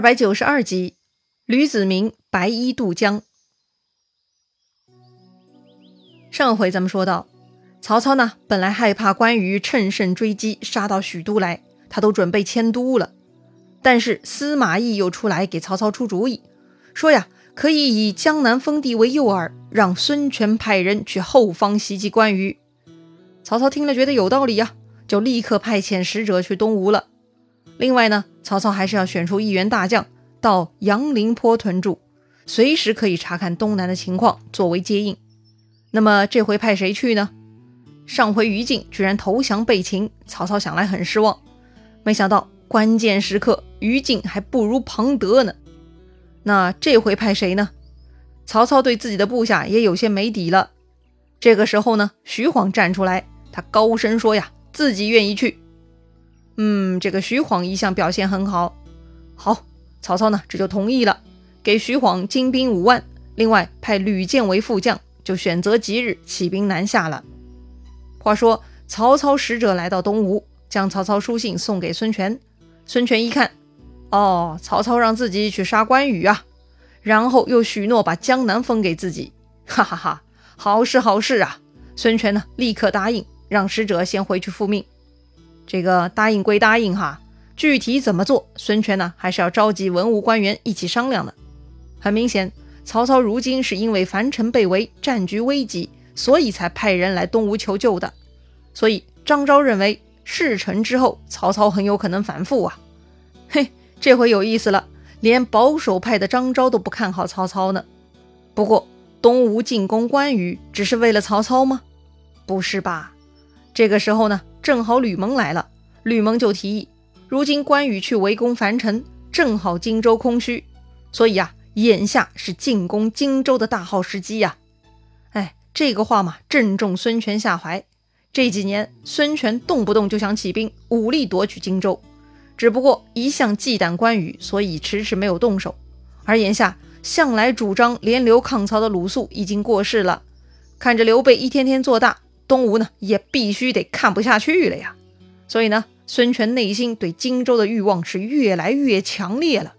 292集，吕子明白衣渡江。上回咱们说到，曹操呢本来害怕关羽趁胜追击杀到许都来，他都准备迁都了，但是司马懿又出来给曹操出主意，说呀可以以江南封地为诱饵，让孙权派人去后方袭击关羽。曹操听了觉得有道理呀，就立刻派遣使者去东吴了。另外呢，曹操还是要选出一员大将到杨陵坡屯驻，随时可以查看东南的情况作为接应。那么这回派谁去呢？上回于禁居然投降被擒，曹操想来很失望，没想到关键时刻于禁还不如庞德呢。那这回派谁呢？曹操对自己的部下也有些没底了。这个时候呢，徐晃站出来，他高声说呀自己愿意去。这个徐晃一向表现很好。好，曹操呢这就同意了，给徐晃精兵5万，另外派吕建为副将，就选择吉日起兵南下了。话说曹操使者来到东吴，将曹操书信送给孙权。孙权一看，曹操让自己去杀关羽啊，然后又许诺把江南封给自己，哈哈哈，好事好事啊。孙权呢立刻答应，让使者先回去复命。这个答应归答应哈，具体怎么做，孙权呢还是要召集文武官员一起商量的。很明显，曹操如今是因为樊城被围，战局危急，所以才派人来东吴求救的。所以张昭认为事成之后，曹操很有可能反复啊。嘿，这回有意思了，连保守派的张昭都不看好曹操呢。不过东吴进攻关羽只是为了曹操吗？不是吧。这个时候呢，正好吕蒙来了，吕蒙就提议，如今关羽去围攻樊城，正好荆州空虚，所以啊眼下是进攻荆州的大好时机呀。这个话嘛，正中孙权下怀。这几年孙权动不动就想起兵武力夺取荆州，只不过一向忌惮关羽，所以迟迟没有动手。而眼下向来主张联刘抗曹的鲁肃已经过世了，看着刘备一天天做大，东吴呢也必须得看不下去了呀。所以呢，孙权内心对荆州的欲望是越来越强烈了。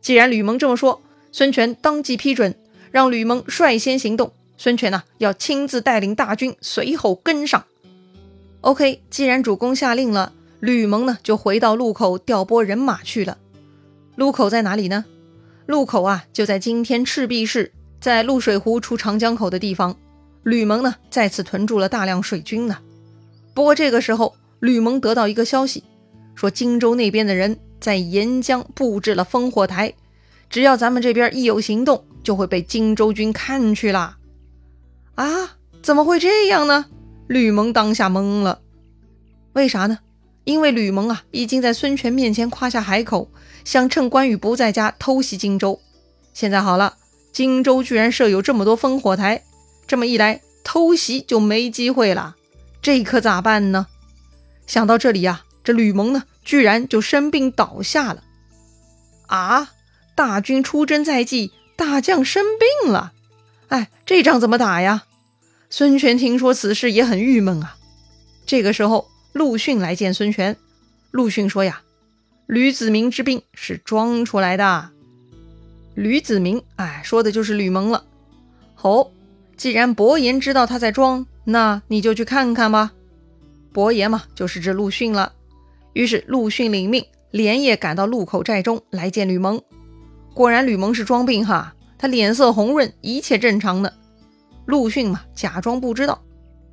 既然吕蒙这么说，孙权当即批准，让吕蒙率先行动，孙权呢要亲自带领大军随后跟上。 OK， 既然主公下令了，吕蒙呢就回到路口调拨人马去了。路口在哪里呢？路口啊就在今天赤壁市，在渌水湖出长江口的地方。吕蒙呢再次屯驻了大量水军呢。不过这个时候吕蒙得到一个消息，说荆州那边的人在沿江布置了烽火台，只要咱们这边一有行动，就会被荆州军看去啦。啊，怎么会这样呢？吕蒙当下懵了。为啥呢？因为吕蒙啊已经在孙权面前夸下海口，想趁关羽不在家偷袭荆州。现在好了，荆州居然设有这么多烽火台，这么一来偷袭就没机会了，这可咋办呢？想到这里啊，这吕蒙呢居然就生病倒下了。啊，大军出征在即，大将生病了，这仗怎么打呀？孙权听说此事也很郁闷啊。这个时候陆逊来见孙权，陆逊说呀，吕子明之病是装出来的。吕子明说的就是吕蒙了。既然伯颜知道他在装，那你就去看看吧。伯颜嘛就是指陆逊了。于是陆逊领命，连夜赶到路口寨中来见吕蒙。果然吕蒙是装病哈，他脸色红润，一切正常的。陆逊嘛假装不知道。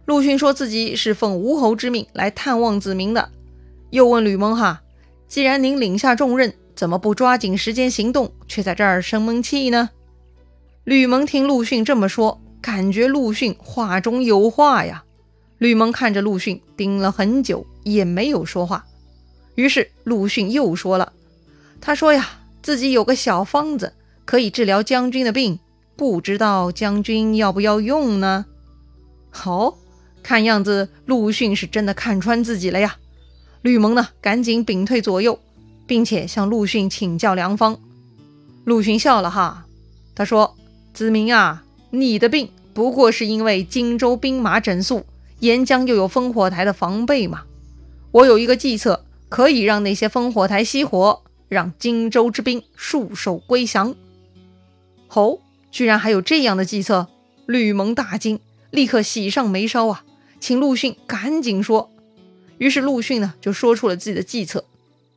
陆逊说自己是奉吴侯之命来探望子明的，又问吕蒙哈，既然您领下重任，怎么不抓紧时间行动，却在这儿生闷气呢？吕蒙听陆逊这么说，感觉陆逊话中有话呀。吕蒙看着陆逊盯了很久，也没有说话。于是陆逊又说了，他说呀自己有个小方子可以治疗将军的病，不知道将军要不要用呢？看样子陆逊是真的看穿自己了呀。吕蒙呢赶紧屏退左右，并且向陆逊请教良方。陆逊笑了哈，他说，子明啊，你的病不过是因为荆州兵马整肃，沿江又有烽火台的防备嘛。我有一个计策，可以让那些烽火台熄火，让荆州之兵束手归降。侯居然还有这样的计策，吕蒙大惊，立刻喜上眉梢啊，请陆逊赶紧说。于是陆逊呢就说出了自己的计策，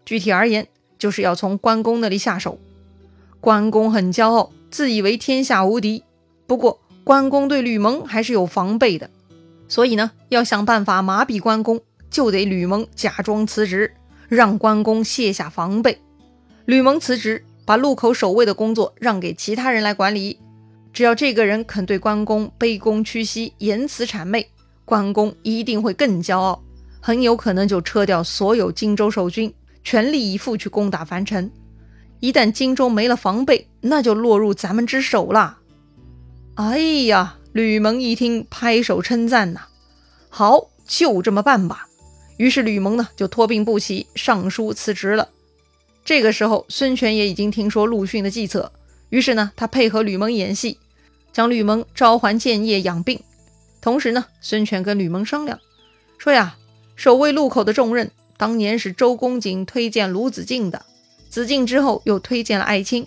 具体而言就是要从关公那里下手。关公很骄傲，自以为天下无敌，不过关公对吕蒙还是有防备的，所以呢要想办法麻痹关公，就得吕蒙假装辞职，让关公卸下防备。吕蒙辞职，把路口守卫的工作让给其他人来管理，只要这个人肯对关公卑躬屈膝，言辞谄媚，关公一定会更骄傲，很有可能就撤掉所有荆州守军，全力以赴去攻打樊城。一旦荆州没了防备，那就落入咱们之手了。哎呀，吕蒙一听拍手称赞呐，好，就这么办吧。于是吕蒙呢就托病不起，上书辞职了。这个时候孙权也已经听说陆逊的计策，于是呢他配合吕蒙演戏，将吕蒙召还建业养病。同时呢孙权跟吕蒙商量说呀，守卫路口的重任当年是周公瑾推荐卢子敬的，子敬之后又推荐了艾青，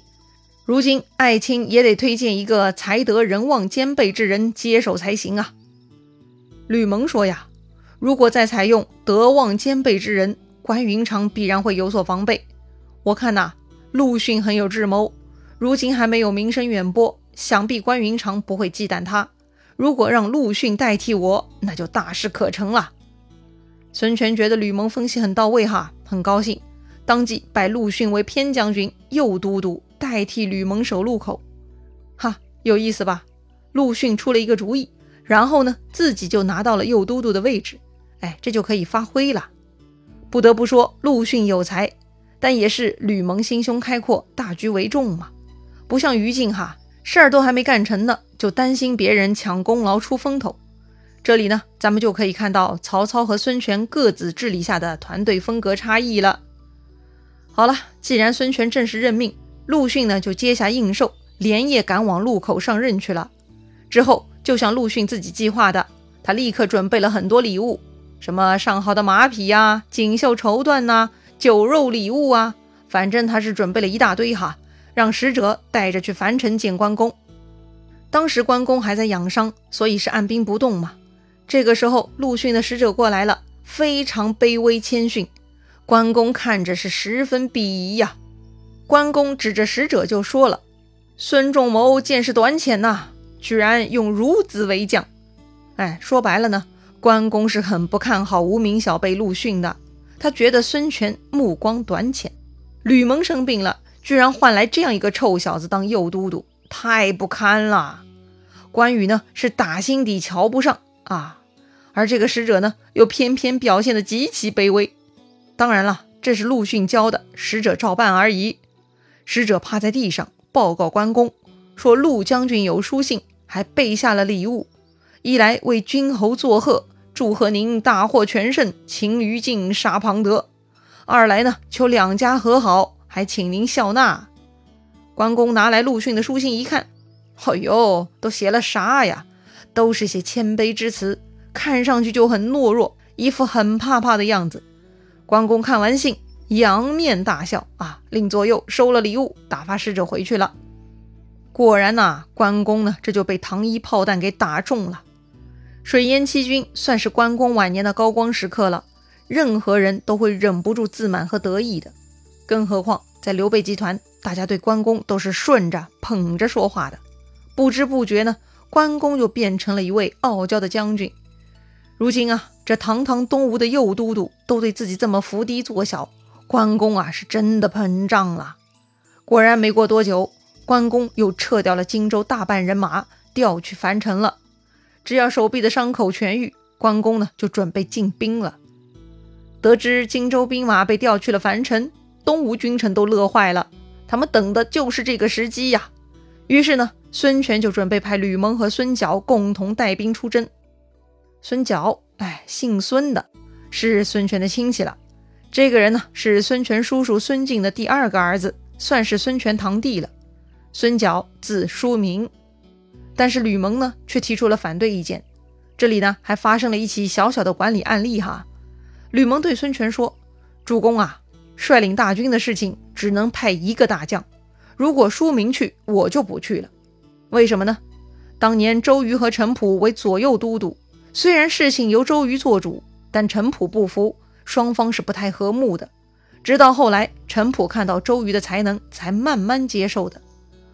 如今艾青也得推荐一个才德仁望兼备之人接手才行啊。吕蒙说呀，如果再采用德望兼备之人，关云长必然会有所防备。我看呐，陆逊很有智谋，如今还没有名声远播，想必关云长不会忌惮他。如果让陆逊代替我，那就大事可成了。孙权觉得吕蒙分析很到位哈，很高兴，当即拜陆逊为偏将军、右都督，代替吕蒙守路口。哈，有意思吧？陆逊出了一个主意，然后呢，自己就拿到了右都督的位置，哎，这就可以发挥了。不得不说，陆逊有才。但也是吕蒙心胸开阔，大局为重嘛，不像于禁哈，事儿都还没干成呢，就担心别人抢功劳出风头。这里呢，咱们就可以看到曹操和孙权各自治理下的团队风格差异了。好了，既然孙权正式任命，陆逊呢就接下应授，连夜赶往路口上任去了。之后就像陆逊自己计划的，他立刻准备了很多礼物，什么上好的马匹啊，锦绣绸缎啊，酒肉礼物啊，反正他是准备了一大堆哈，让使者带着去樊城见关公。当时关公还在养伤，所以是按兵不动嘛。这个时候陆逊的使者过来了，非常卑微谦逊，关公看着是十分鄙夷呀。关公指着使者就说了，孙仲谋见识短浅呐，居然用孺子为将。哎，说白了呢，关公是很不看好无名小辈陆逊的，他觉得孙权目光短浅，吕蒙生病了，居然换来这样一个臭小子当右都督，太不堪了。关羽呢是打心底瞧不上啊，而这个使者呢又偏偏表现得极其卑微。当然了，这是陆逊教的，使者照办而已。使者趴在地上报告关公，说陆将军有书信，还备下了礼物，一来为君侯作贺，祝贺您大获全胜，擒于禁，杀庞德；二来呢，求两家和好，还请您笑纳。关公拿来陆逊的书信一看，哎呦，都写了啥呀？都是些谦卑之词，看上去就很懦弱，一副很怕怕的样子。关公看完信，仰面大笑啊，令左右收了礼物，打发使者回去了。果然呐，关公呢，这就被糖衣炮弹给打中了。水淹七军算是关公晚年的高光时刻了，任何人都会忍不住自满和得意的，更何况在刘备集团，大家对关公都是顺着捧着说话的。不知不觉呢，关公就变成了一位傲娇的将军。如今啊，这堂堂东吴的右都督都对自己这么伏低作小，关公啊是真的膨胀了。果然没过多久，关公又撤掉了荆州大半人马，调去樊城了。只要手臂的伤口痊愈，关公呢就准备进兵了。得知荆州兵马被调去了樊城，东吴君臣都乐坏了，他们等的就是这个时机呀。于是呢，孙权就准备派吕蒙和孙皎共同带兵出征。孙皎，哎，姓孙的，是孙权的亲戚了。这个人呢，是孙权叔叔孙敬的第二个儿子，算是孙权堂弟了。孙皎字叔明。但是吕蒙呢却提出了反对意见。这里呢还发生了一起小小的管理案例哈。吕蒙对孙权说，主公啊，率领大军的事情只能派一个大将，如果舒明去，我就不去了。为什么呢？当年周瑜和陈普为左右都督，虽然事情由周瑜做主，但陈普不服，双方是不太和睦的。直到后来，陈普看到周瑜的才能，才慢慢接受的。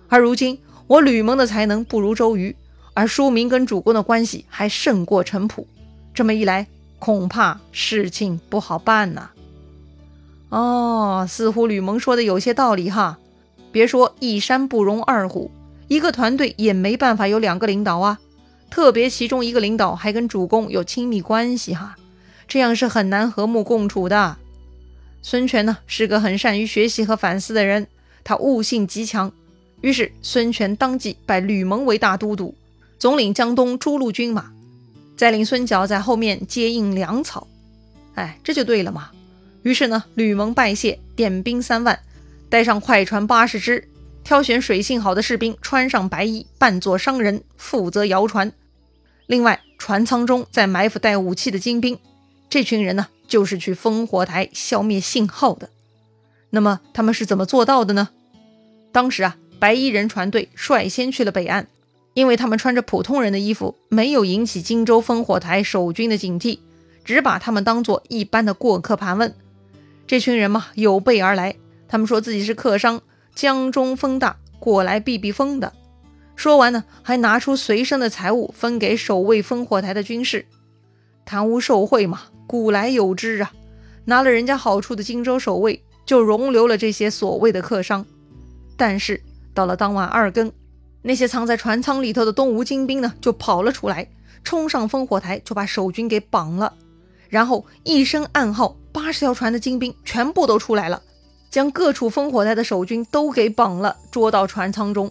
而如今，我吕蒙的才能不如周瑜，而舒明跟主公的关系还胜过陈普。这么一来，恐怕事情不好办呐。哦，似乎吕蒙说的有些道理哈。别说一山不容二虎，一个团队也没办法有两个领导啊。特别其中一个领导还跟主公有亲密关系哈，这样是很难和睦共处的。孙权呢，是个很善于学习和反思的人，他悟性极强。于是孙权当即拜吕蒙为大都督，总领江东诸路军马，再领孙角在后面接应粮草。哎，这就对了嘛。于是呢，吕蒙拜谢，点兵3万，带上快船80只，挑选水性好的士兵，穿上白衣，扮作商人，负责摇船。另外，船舱中再埋伏带武器的精兵。这群人呢，就是去烽火台消灭信号的。那么他们是怎么做到的呢？当时啊，白衣人船队率先去了北岸，因为他们穿着普通人的衣服，没有引起荆州烽火台守军的警惕，只把他们当作一般的过客盘问。这群人嘛，有备而来，他们说自己是客商，江中风大，过来避避风的。说完呢，还拿出随身的财物分给守卫烽火台的军士。贪污受贿嘛，古来有之啊，拿了人家好处的荆州守卫就容留了这些所谓的客商。但是到了当晚2更，那些藏在船舱里头的东吴精兵呢，就跑了出来，冲上烽火台，就把守军给绑了。然后一声暗号，80条船的精兵全部都出来了，将各处烽火台的守军都给绑了，捉到船舱中。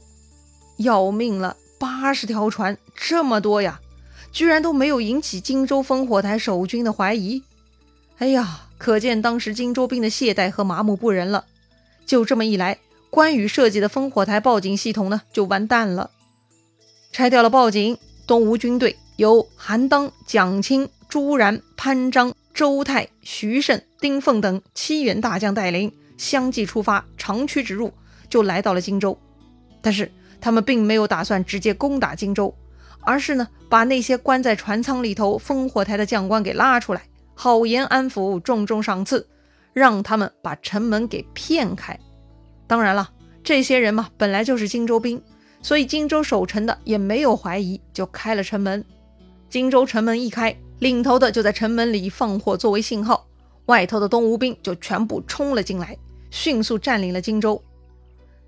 要命了，80条船，这么多呀，居然都没有引起荆州烽火台守军的怀疑。哎呀，可见当时荆州兵的懈怠和麻木不仁了。就这么一来，关羽设计的烽火台报警系统呢，就完蛋了。拆掉了报警，东吴军队由韩当、蒋钦、朱然、潘璋、周泰、徐盛、丁奉等7员大将带领，相继出发，长驱直入，就来到了荆州。但是他们并没有打算直接攻打荆州，而是呢，把那些关在船舱里头烽火台的将官给拉出来，好言安抚，重重赏赐，让他们把城门给骗开。当然了，这些人嘛，本来就是荆州兵，所以荆州守城的也没有怀疑，就开了城门。荆州城门一开，领头的就在城门里放火作为信号，外头的东吴兵就全部冲了进来，迅速占领了荆州。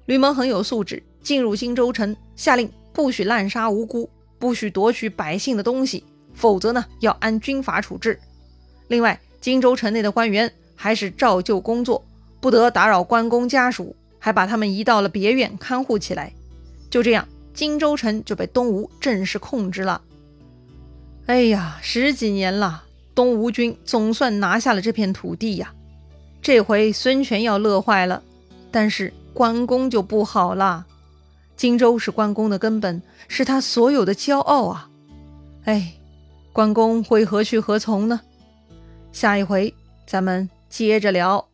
吕蒙很有素质，进入荆州城，下令不许滥杀无辜，不许夺取百姓的东西，否则呢，要按军法处置。另外，荆州城内的官员还是照旧工作，不得打扰关公家属，还把他们移到了别院看护起来。就这样，荆州城就被东吴正式控制了。哎呀，10几年了，东吴军总算拿下了这片土地呀。这回孙权要乐坏了，但是关公就不好了。荆州是关公的根本，是他所有的骄傲啊。哎，关公会何去何从呢？下一回咱们接着聊。